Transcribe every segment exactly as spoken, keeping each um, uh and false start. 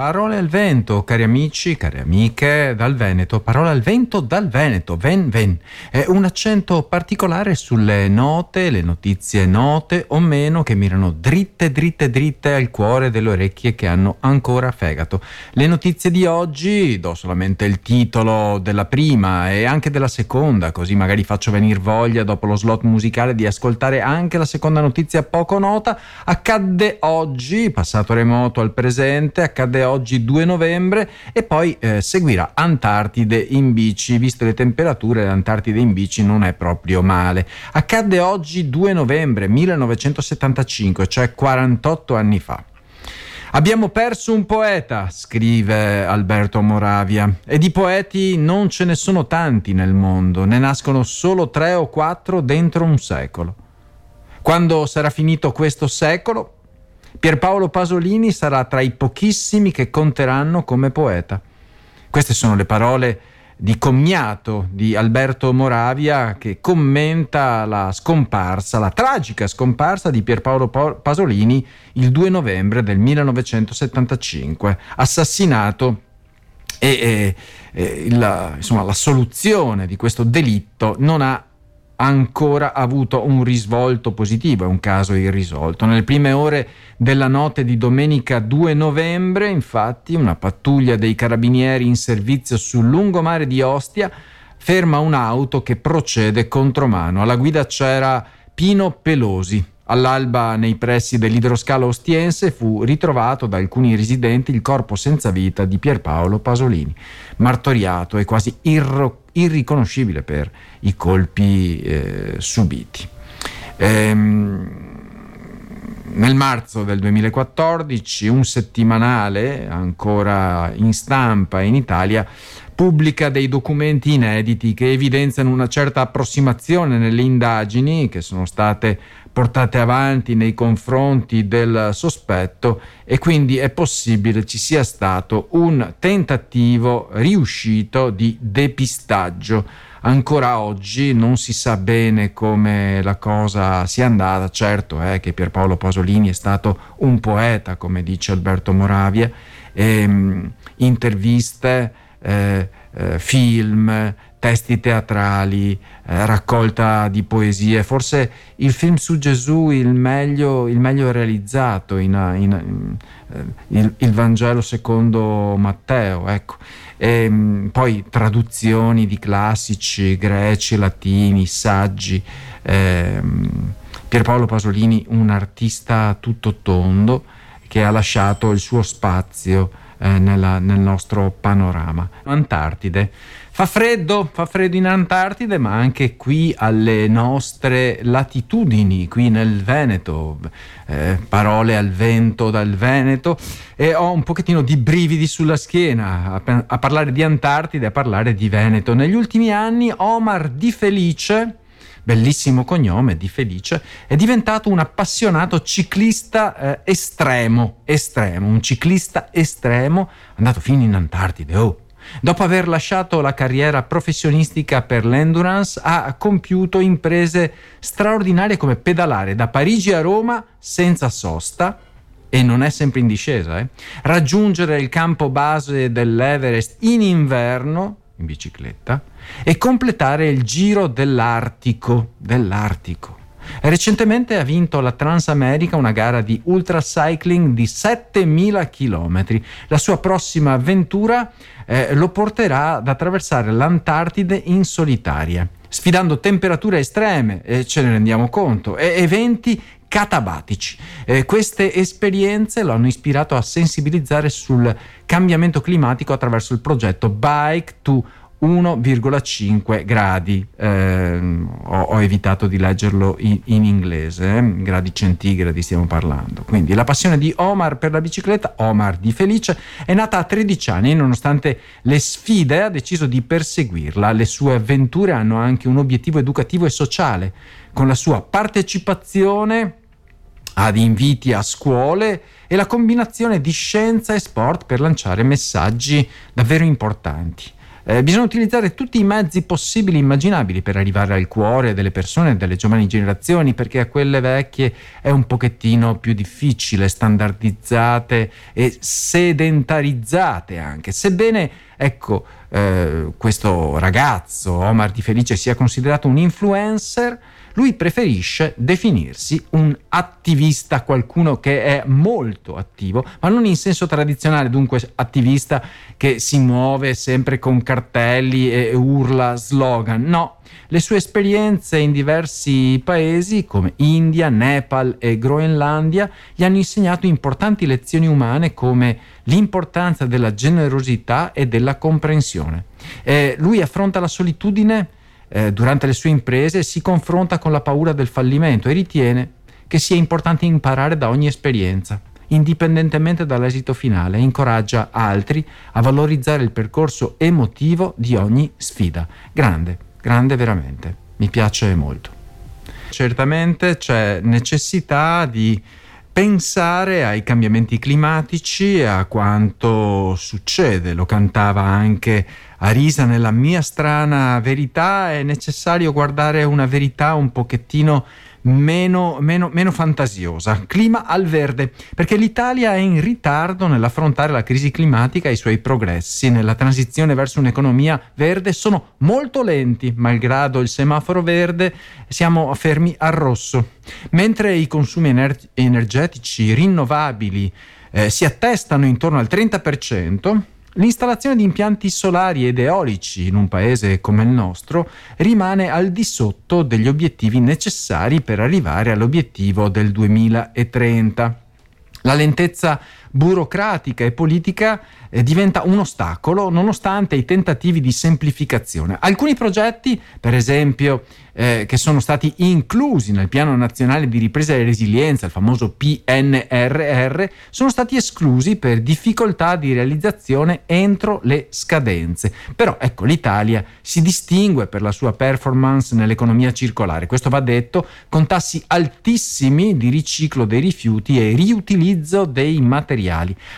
Parole al vento, cari amici, cari amiche, dal Veneto. Parole al vento dal Veneto, ven ven. È un accento particolare sulle note, le notizie note o meno, che mirano dritte, dritte, dritte al cuore delle orecchie che hanno ancora fegato. Le notizie di oggi, do solamente il titolo della prima e anche della seconda, così magari faccio venire voglia dopo lo slot musicale di ascoltare anche la seconda notizia poco nota. Accadde oggi, passato remoto al presente, accadde oggi. Oggi due novembre e poi eh, seguirà Antartide in bici. Viste le temperature, l'Antartide in bici non è proprio male. Accadde oggi due novembre millenovecentosettantacinque, cioè quarantotto anni fa. Abbiamo perso un poeta, scrive Alberto Moravia, e di poeti non ce ne sono tanti nel mondo, ne nascono solo tre o quattro dentro un secolo. Quando sarà finito questo secolo, Pier Paolo Pasolini sarà tra i pochissimi che conteranno come poeta. Queste sono le parole di commiato di Alberto Moravia, che commenta la scomparsa, la tragica scomparsa di Pier Paolo Pasolini il due novembre del millenovecentosettantacinque, assassinato. E, e, e la, insomma, la soluzione di questo delitto non ha ancora avuto un risvolto positivo, è un caso irrisolto. Nelle prime ore della notte di domenica due novembre, infatti, una pattuglia dei carabinieri in servizio sul lungomare di Ostia ferma un'auto che procede contromano. Alla guida c'era Pino Pelosi. All'alba, nei pressi dell'idroscalo ostiense, fu ritrovato da alcuni residenti il corpo senza vita di Pier Paolo Pasolini, martoriato e quasi irro- irriconoscibile per i colpi eh, subiti. Ehm, nel marzo del duemilaquattordici, un settimanale ancora in stampa in Italia pubblica dei documenti inediti che evidenziano una certa approssimazione nelle indagini che sono state portate avanti nei confronti del sospetto, e quindi è possibile ci sia stato un tentativo riuscito di depistaggio. Ancora oggi non si sa bene come la cosa sia andata. Certo è che Pier Paolo Pasolini è stato un poeta, come dice Alberto Moravia, e interviste, Eh, eh, film, testi teatrali, eh, raccolta di poesie. Forse il film su Gesù il meglio, il meglio realizzato, in, in, in, il, il Vangelo secondo Matteo, ecco. E poi traduzioni di classici greci, latini, saggi. eh, Pier Paolo Pasolini, un artista tutto tondo che ha lasciato il suo spazio Nella, nel nostro panorama. Antartide. Fa freddo, fa freddo in Antartide, ma anche qui alle nostre latitudini, qui nel Veneto. Eh, parole al vento dal Veneto, e ho un pochettino di brividi sulla schiena a, a parlare di Antartide, a parlare di Veneto. Negli ultimi anni Omar Di Felice, bellissimo cognome Di Felice, è diventato un appassionato ciclista eh, estremo, estremo, un ciclista estremo, andato fino in Antartide, oh. Dopo aver lasciato la carriera professionistica per l'endurance, ha compiuto imprese straordinarie come pedalare da Parigi a Roma senza sosta, e non è sempre in discesa, eh. Raggiungere il campo base dell'Everest in inverno in bicicletta e completare il giro dell'Artico, dell'Artico. Recentemente ha vinto la Transamerica, una gara di ultracycling di settemila chilometri. La sua prossima avventura eh, lo porterà ad attraversare l'Antartide in solitaria, sfidando temperature estreme, e ce ne rendiamo conto, e eventi catabatici. Eh, queste esperienze l'hanno ispirato a sensibilizzare sul cambiamento climatico attraverso il progetto Bike to uno virgola cinque gradi, eh, ho, ho evitato di leggerlo in, in inglese, eh? gradi centigradi stiamo parlando. Quindi la passione di Omar per la bicicletta, Omar Di Felice, è nata a tredici anni e nonostante le sfide ha deciso di perseguirla. Le sue avventure hanno anche un obiettivo educativo e sociale, con la sua partecipazione ad inviti a scuole e la combinazione di scienza e sport per lanciare messaggi davvero importanti. Eh, bisogna utilizzare tutti i mezzi possibili e immaginabili per arrivare al cuore delle persone e delle giovani generazioni, perché a quelle vecchie è un pochettino più difficile, standardizzate e sedentarizzate anche. Sebbene, ecco, eh, questo ragazzo, Omar Di Felice, sia considerato un influencer, lui preferisce definirsi un attivista, qualcuno che è molto attivo, ma non in senso tradizionale, dunque attivista che si muove sempre con cartelli e urla slogan. No, le sue esperienze in diversi paesi come India, Nepal e Groenlandia gli hanno insegnato importanti lezioni umane come l'importanza della generosità e della comprensione. Eh, lui affronta la solitudine durante le sue imprese, si confronta con la paura del fallimento e ritiene che sia importante imparare da ogni esperienza, indipendentemente dall'esito finale, e incoraggia altri a valorizzare il percorso emotivo di ogni sfida. Grande, grande veramente, mi piace molto. Certamente c'è necessità di pensare ai cambiamenti climatici e a quanto succede, lo cantava anche Arisa nella mia strana verità. È necessario guardare una verità un pochettino meno, meno, meno fantasiosa. Clima al verde, perché l'Italia è in ritardo nell'affrontare la crisi climatica e i suoi progressi nella transizione verso un'economia verde sono molto lenti. Malgrado il semaforo verde siamo fermi al rosso. Mentre i consumi ener- energetici rinnovabili eh, si attestano intorno al trenta per cento, l'installazione di impianti solari ed eolici in un paese come il nostro rimane al di sotto degli obiettivi necessari per arrivare all'obiettivo del duemilatrenta. La lentezza burocratica e politica eh, diventa un ostacolo nonostante i tentativi di semplificazione. Alcuni progetti, per esempio, eh, che sono stati inclusi nel Piano Nazionale di Ripresa e Resilienza, il famoso P N R R, sono stati esclusi per difficoltà di realizzazione entro le scadenze. Però ecco, l'Italia si distingue per la sua performance nell'economia circolare, questo va detto, con tassi altissimi di riciclo dei rifiuti e riutilizzo dei materiali.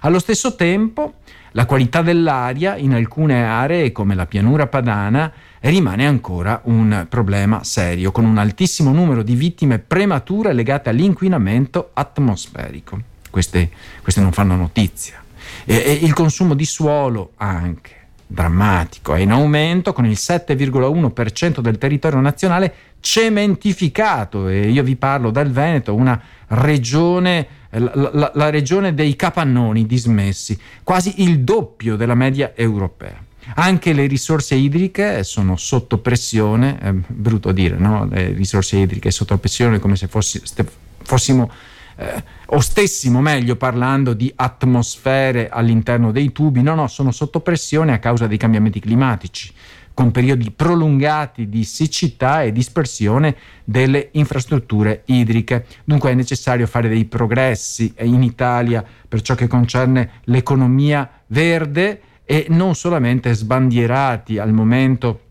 Allo stesso tempo, la qualità dell'aria in alcune aree, come la pianura padana, rimane ancora un problema serio, con un altissimo numero di vittime premature legate all'inquinamento atmosferico. Queste, queste non fanno notizia. E, e il consumo di suolo anche, drammatico, è in aumento, con il sette virgola uno per cento del territorio nazionale cementificato, e io vi parlo dal Veneto, una regione, la, la, la regione dei capannoni dismessi, quasi il doppio della media europea. Anche le risorse idriche sono sotto pressione, è brutto dire, no? Le risorse idriche sotto pressione, come se fossi, fossimo Eh, o stessimo meglio parlando di atmosfere all'interno dei tubi. No no, sono sotto pressione a causa dei cambiamenti climatici, con periodi prolungati di siccità e dispersione delle infrastrutture idriche. Dunque è necessario fare dei progressi in Italia per ciò che concerne l'economia verde, e non solamente sbandierati al momento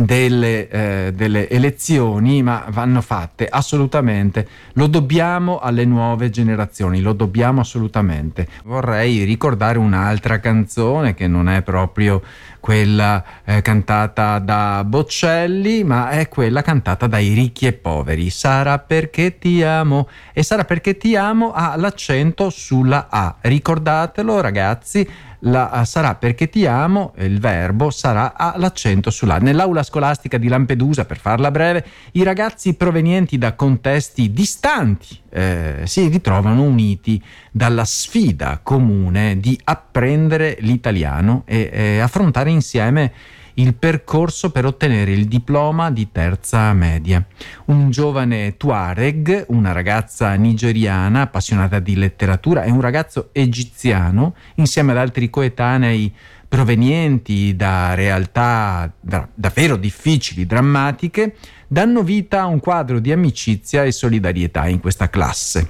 Delle, eh, delle elezioni, ma vanno fatte assolutamente. Lo dobbiamo alle nuove generazioni, lo dobbiamo assolutamente. Vorrei ricordare un'altra canzone che non è proprio quella eh, cantata da Bocelli, ma è quella cantata dai Ricchi e Poveri. Sarà perché ti amo, e sarà perché ti amo ha l'accento sulla A. Ricordatelo ragazzi, la sarà perché ti amo, il verbo sarà ha l'accento sulla. Nell'aula scolastica di Lampedusa, per farla breve, i ragazzi provenienti da contesti distanti eh, si ritrovano uniti dalla sfida comune di apprendere l'italiano e eh, affrontare insieme il percorso per ottenere il diploma di terza media. Un giovane Tuareg, una ragazza nigeriana appassionata di letteratura e un ragazzo egiziano, insieme ad altri coetanei provenienti da realtà da, davvero difficili, drammatiche, danno vita a un quadro di amicizia e solidarietà in questa classe.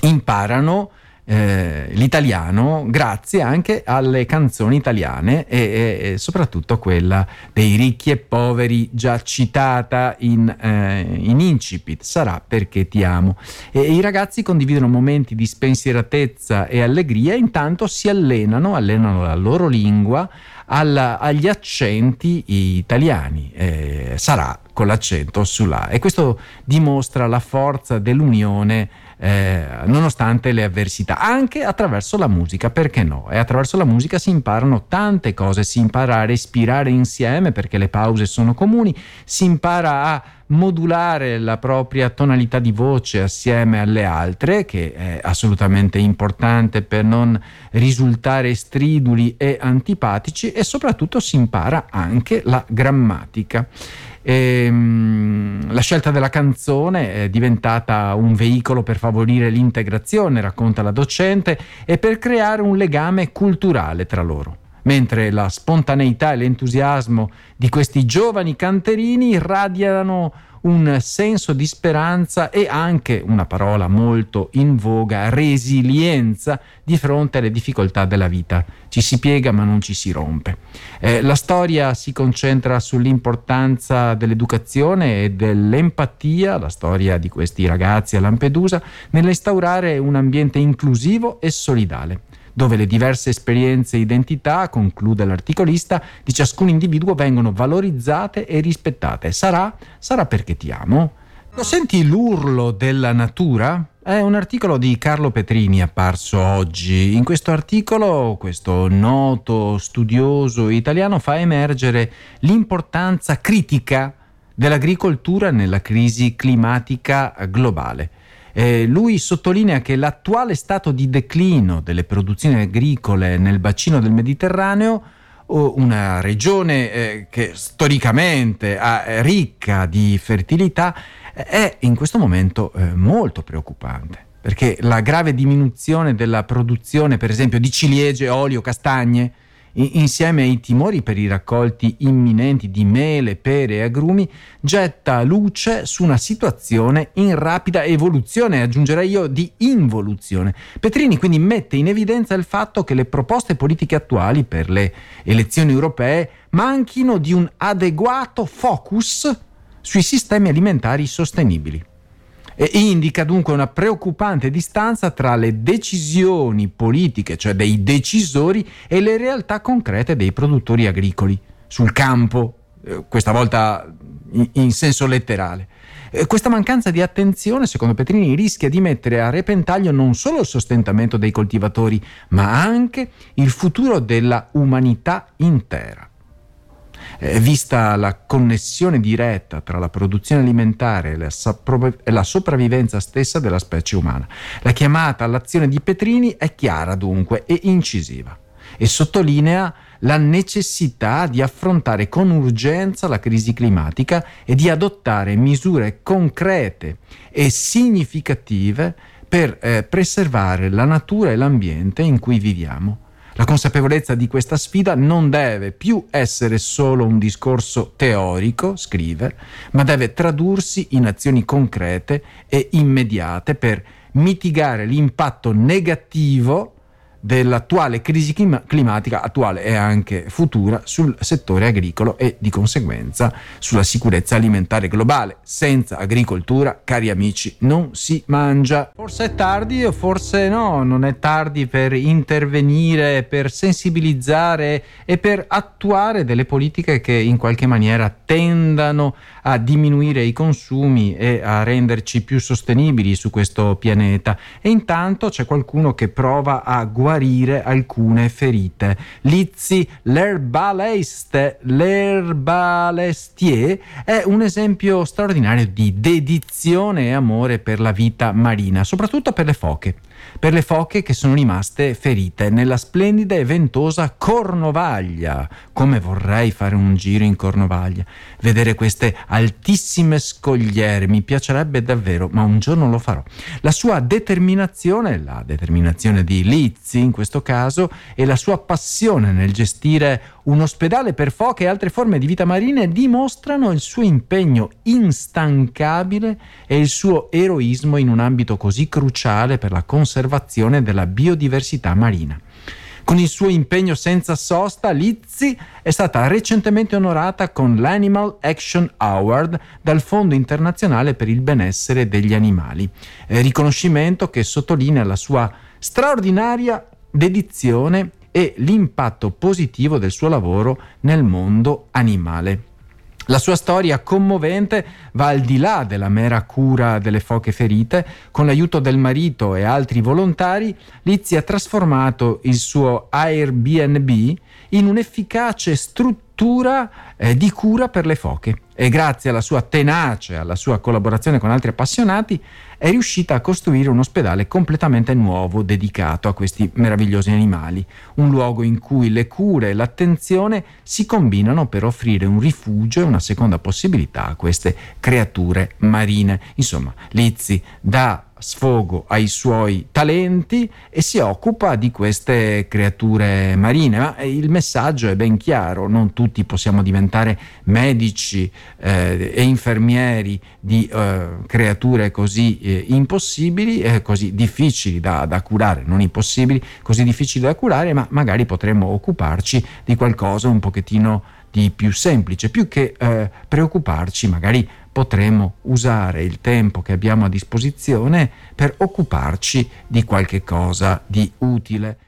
Imparano eh, l'italiano grazie anche alle canzoni italiane e, e, e soprattutto quella dei Ricchi e Poveri, già citata in, eh, in incipit, Sarà perché ti amo. E, e i ragazzi condividono momenti di spensieratezza e allegria, intanto si allenano, allenano la loro lingua alla, agli accenti italiani, eh, sarà con l'accento sulla, e questo dimostra la forza dell'unione eh, nonostante le avversità, anche attraverso la musica, perché no? E attraverso la musica si imparano tante cose, si impara a respirare insieme perché le pause sono comuni, si impara a modulare la propria tonalità di voce assieme alle altre, che è assolutamente importante per non risultare striduli e antipatici, e soprattutto si impara anche la grammatica. Ehm, la scelta della canzone è diventata un veicolo per favorire l'integrazione, racconta la docente, e per creare un legame culturale tra loro. Mentre la spontaneità e l'entusiasmo di questi giovani canterini irradiano un senso di speranza e anche una parola molto in voga, resilienza, di fronte alle difficoltà della vita. Ci si piega ma non ci si rompe. Eh, la storia si concentra sull'importanza dell'educazione e dell'empatia, la storia di questi ragazzi a Lampedusa, nell'instaurare un ambiente inclusivo e solidale, dove le diverse esperienze e identità, conclude l'articolista, di ciascun individuo vengono valorizzate e rispettate. Sarà, sarà perché ti amo. Lo senti l'urlo della natura? È un articolo di Carlo Petrini apparso oggi. In questo articolo, questo noto studioso italiano fa emergere l'importanza critica dell'agricoltura nella crisi climatica globale. Eh, lui sottolinea che l'attuale stato di declino delle produzioni agricole nel bacino del Mediterraneo, una regione eh, che storicamente è ricca di fertilità, è in questo momento eh, molto preoccupante, perché la grave diminuzione della produzione, per esempio, di ciliegie, olio, castagne, insieme ai timori per i raccolti imminenti di mele, pere e agrumi, getta luce su una situazione in rapida evoluzione, aggiungerei io di involuzione. Petrini quindi mette in evidenza il fatto che le proposte politiche attuali per le elezioni europee manchino di un adeguato focus sui sistemi alimentari sostenibili. E indica dunque una preoccupante distanza tra le decisioni politiche, cioè dei decisori, e le realtà concrete dei produttori agricoli sul campo, questa volta in senso letterale. Questa mancanza di attenzione, secondo Petrini, rischia di mettere a repentaglio non solo il sostentamento dei coltivatori, ma anche il futuro della umanità intera. Eh, vista la connessione diretta tra la produzione alimentare e la, sapro- e la sopravvivenza stessa della specie umana. La chiamata all'azione di Petrini è chiara dunque e incisiva, e sottolinea la necessità di affrontare con urgenza la crisi climatica e di adottare misure concrete e significative per eh, preservare la natura e l'ambiente in cui viviamo. La consapevolezza di questa sfida non deve più essere solo un discorso teorico, scrive, ma deve tradursi in azioni concrete e immediate per mitigare l'impatto negativo dell'attuale crisi clima- climatica, attuale e anche futura, sul settore agricolo e di conseguenza sulla sicurezza alimentare globale. Senza agricoltura, cari amici, non si mangia. Forse è tardi o forse no, non è tardi per intervenire, per sensibilizzare e per attuare delle politiche che in qualche maniera tendano a diminuire i consumi e a renderci più sostenibili su questo pianeta. E intanto c'è qualcuno che prova a guardare guarire alcune ferite. Lizzi Larbalestier è un esempio straordinario di dedizione e amore per la vita marina, soprattutto per le foche. Per le foche che sono rimaste ferite nella splendida e ventosa Cornovaglia. Come vorrei fare un giro in Cornovaglia, vedere queste altissime scogliere, mi piacerebbe davvero, ma un giorno lo farò. La sua determinazione, la determinazione di Lizzi in questo caso, e la sua passione nel gestire un ospedale per foche e altre forme di vita marine dimostrano il suo impegno instancabile e il suo eroismo in un ambito così cruciale per la conservazione della biodiversità marina. Con il suo impegno senza sosta, Lizzi è stata recentemente onorata con l'Animal Action Award dal Fondo Internazionale per il Benessere degli Animali, riconoscimento che sottolinea la sua straordinaria dedizione e l'impatto positivo del suo lavoro nel mondo animale. La sua storia commovente va al di là della mera cura delle foche ferite. Con l'aiuto del marito e altri volontari, Lizzi ha trasformato il suo Airbnb in un'efficace struttura eh, di cura per le foche e grazie alla sua tenacia e alla sua collaborazione con altri appassionati è riuscita a costruire un ospedale completamente nuovo dedicato a questi meravigliosi animali, un luogo in cui le cure e l'attenzione si combinano per offrire un rifugio e una seconda possibilità a queste creature marine. Insomma, Lizzi dà sfogo ai suoi talenti e si occupa di queste creature marine, ma il messaggio è ben chiaro: non tutti possiamo diventare medici eh, e infermieri di eh, creature così eh, impossibili, eh, così difficili da, da curare, non impossibili, così difficili da curare, ma magari potremmo occuparci di qualcosa un pochettino di più semplice. Più che eh, preoccuparci, magari potremo usare il tempo che abbiamo a disposizione per occuparci di qualche cosa di utile.